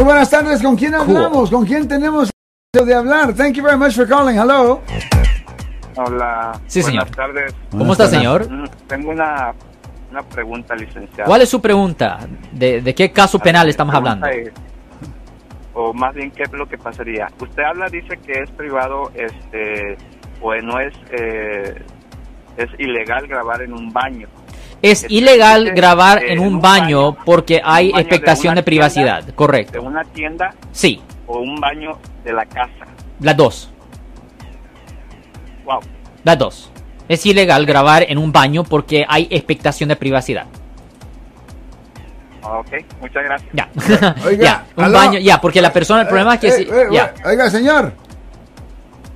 Muy buenas tardes, ¿con quién hablamos? ¿Con quién tenemos de hablar? Thank you very much for calling, hello. Hola, sí, buenas señor. Tardes. ¿Cómo está, señor? Tengo una pregunta, licenciado. ¿Cuál es su pregunta? ¿De qué caso penal estamos hablando? O más bien, ¿qué es lo que pasaría? Usted dice que es privado, es ilegal grabar en un baño. Es ilegal grabar en un baño porque hay expectación de privacidad, correcto. ¿De una tienda? Sí. ¿O un baño de la casa? Las dos. Wow. Las dos. Es ilegal grabar en un baño porque hay expectación de privacidad. Ok, muchas gracias. Ya, oiga, ya, un hello. Baño, ya, porque la persona, el problema es que... Oiga, señor.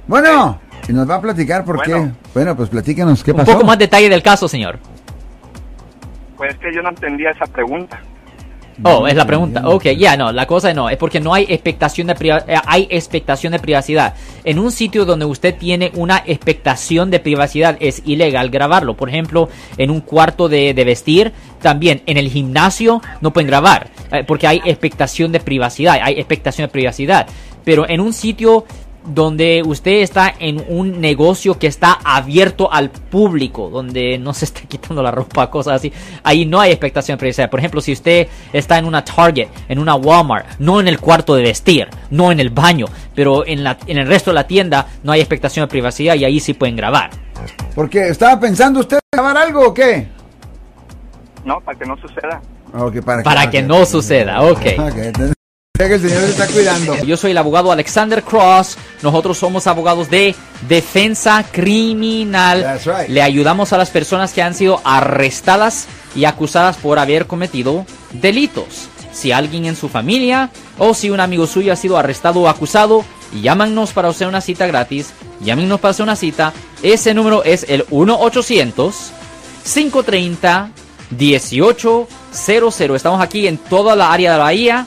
Bueno, y nos va a platicar por qué. Bueno, pues platícanos qué pasó. Un poco más detalle del caso, señor. Pues que yo no entendía esa pregunta. Oh, es la pregunta. Ok, no, la cosa no, es porque no hay expectación de privacidad, hay expectación de privacidad. En un sitio donde usted tiene una expectación de privacidad es ilegal grabarlo. Por ejemplo, en un cuarto de vestir, también en el gimnasio no pueden grabar porque hay expectación de privacidad, Pero en un sitio donde usted está en un negocio que está abierto al público, donde no se está quitando la ropa, cosas así, ahí no hay expectación de privacidad. Por ejemplo, si usted está en una Target, en una Walmart, no en el cuarto de vestir, no en el baño, pero en el resto de la tienda no hay expectación de privacidad y ahí sí pueden grabar. Porque estaba pensando usted grabar algo o qué. No, para que no suceda. Okay, para que no suceda. El señor se está cuidando. Yo soy el abogado Alexander Cross. Nosotros somos abogados de Defensa Criminal. That's right. Le ayudamos a las personas que han sido arrestadas y acusadas por haber cometido delitos. Si alguien en su familia o si un amigo suyo ha sido arrestado o acusado, llámanos para hacer una cita gratis. Llámenos para hacer una cita. Ese número es el 1-800-530-1800. Estamos aquí en toda la área de la Bahía.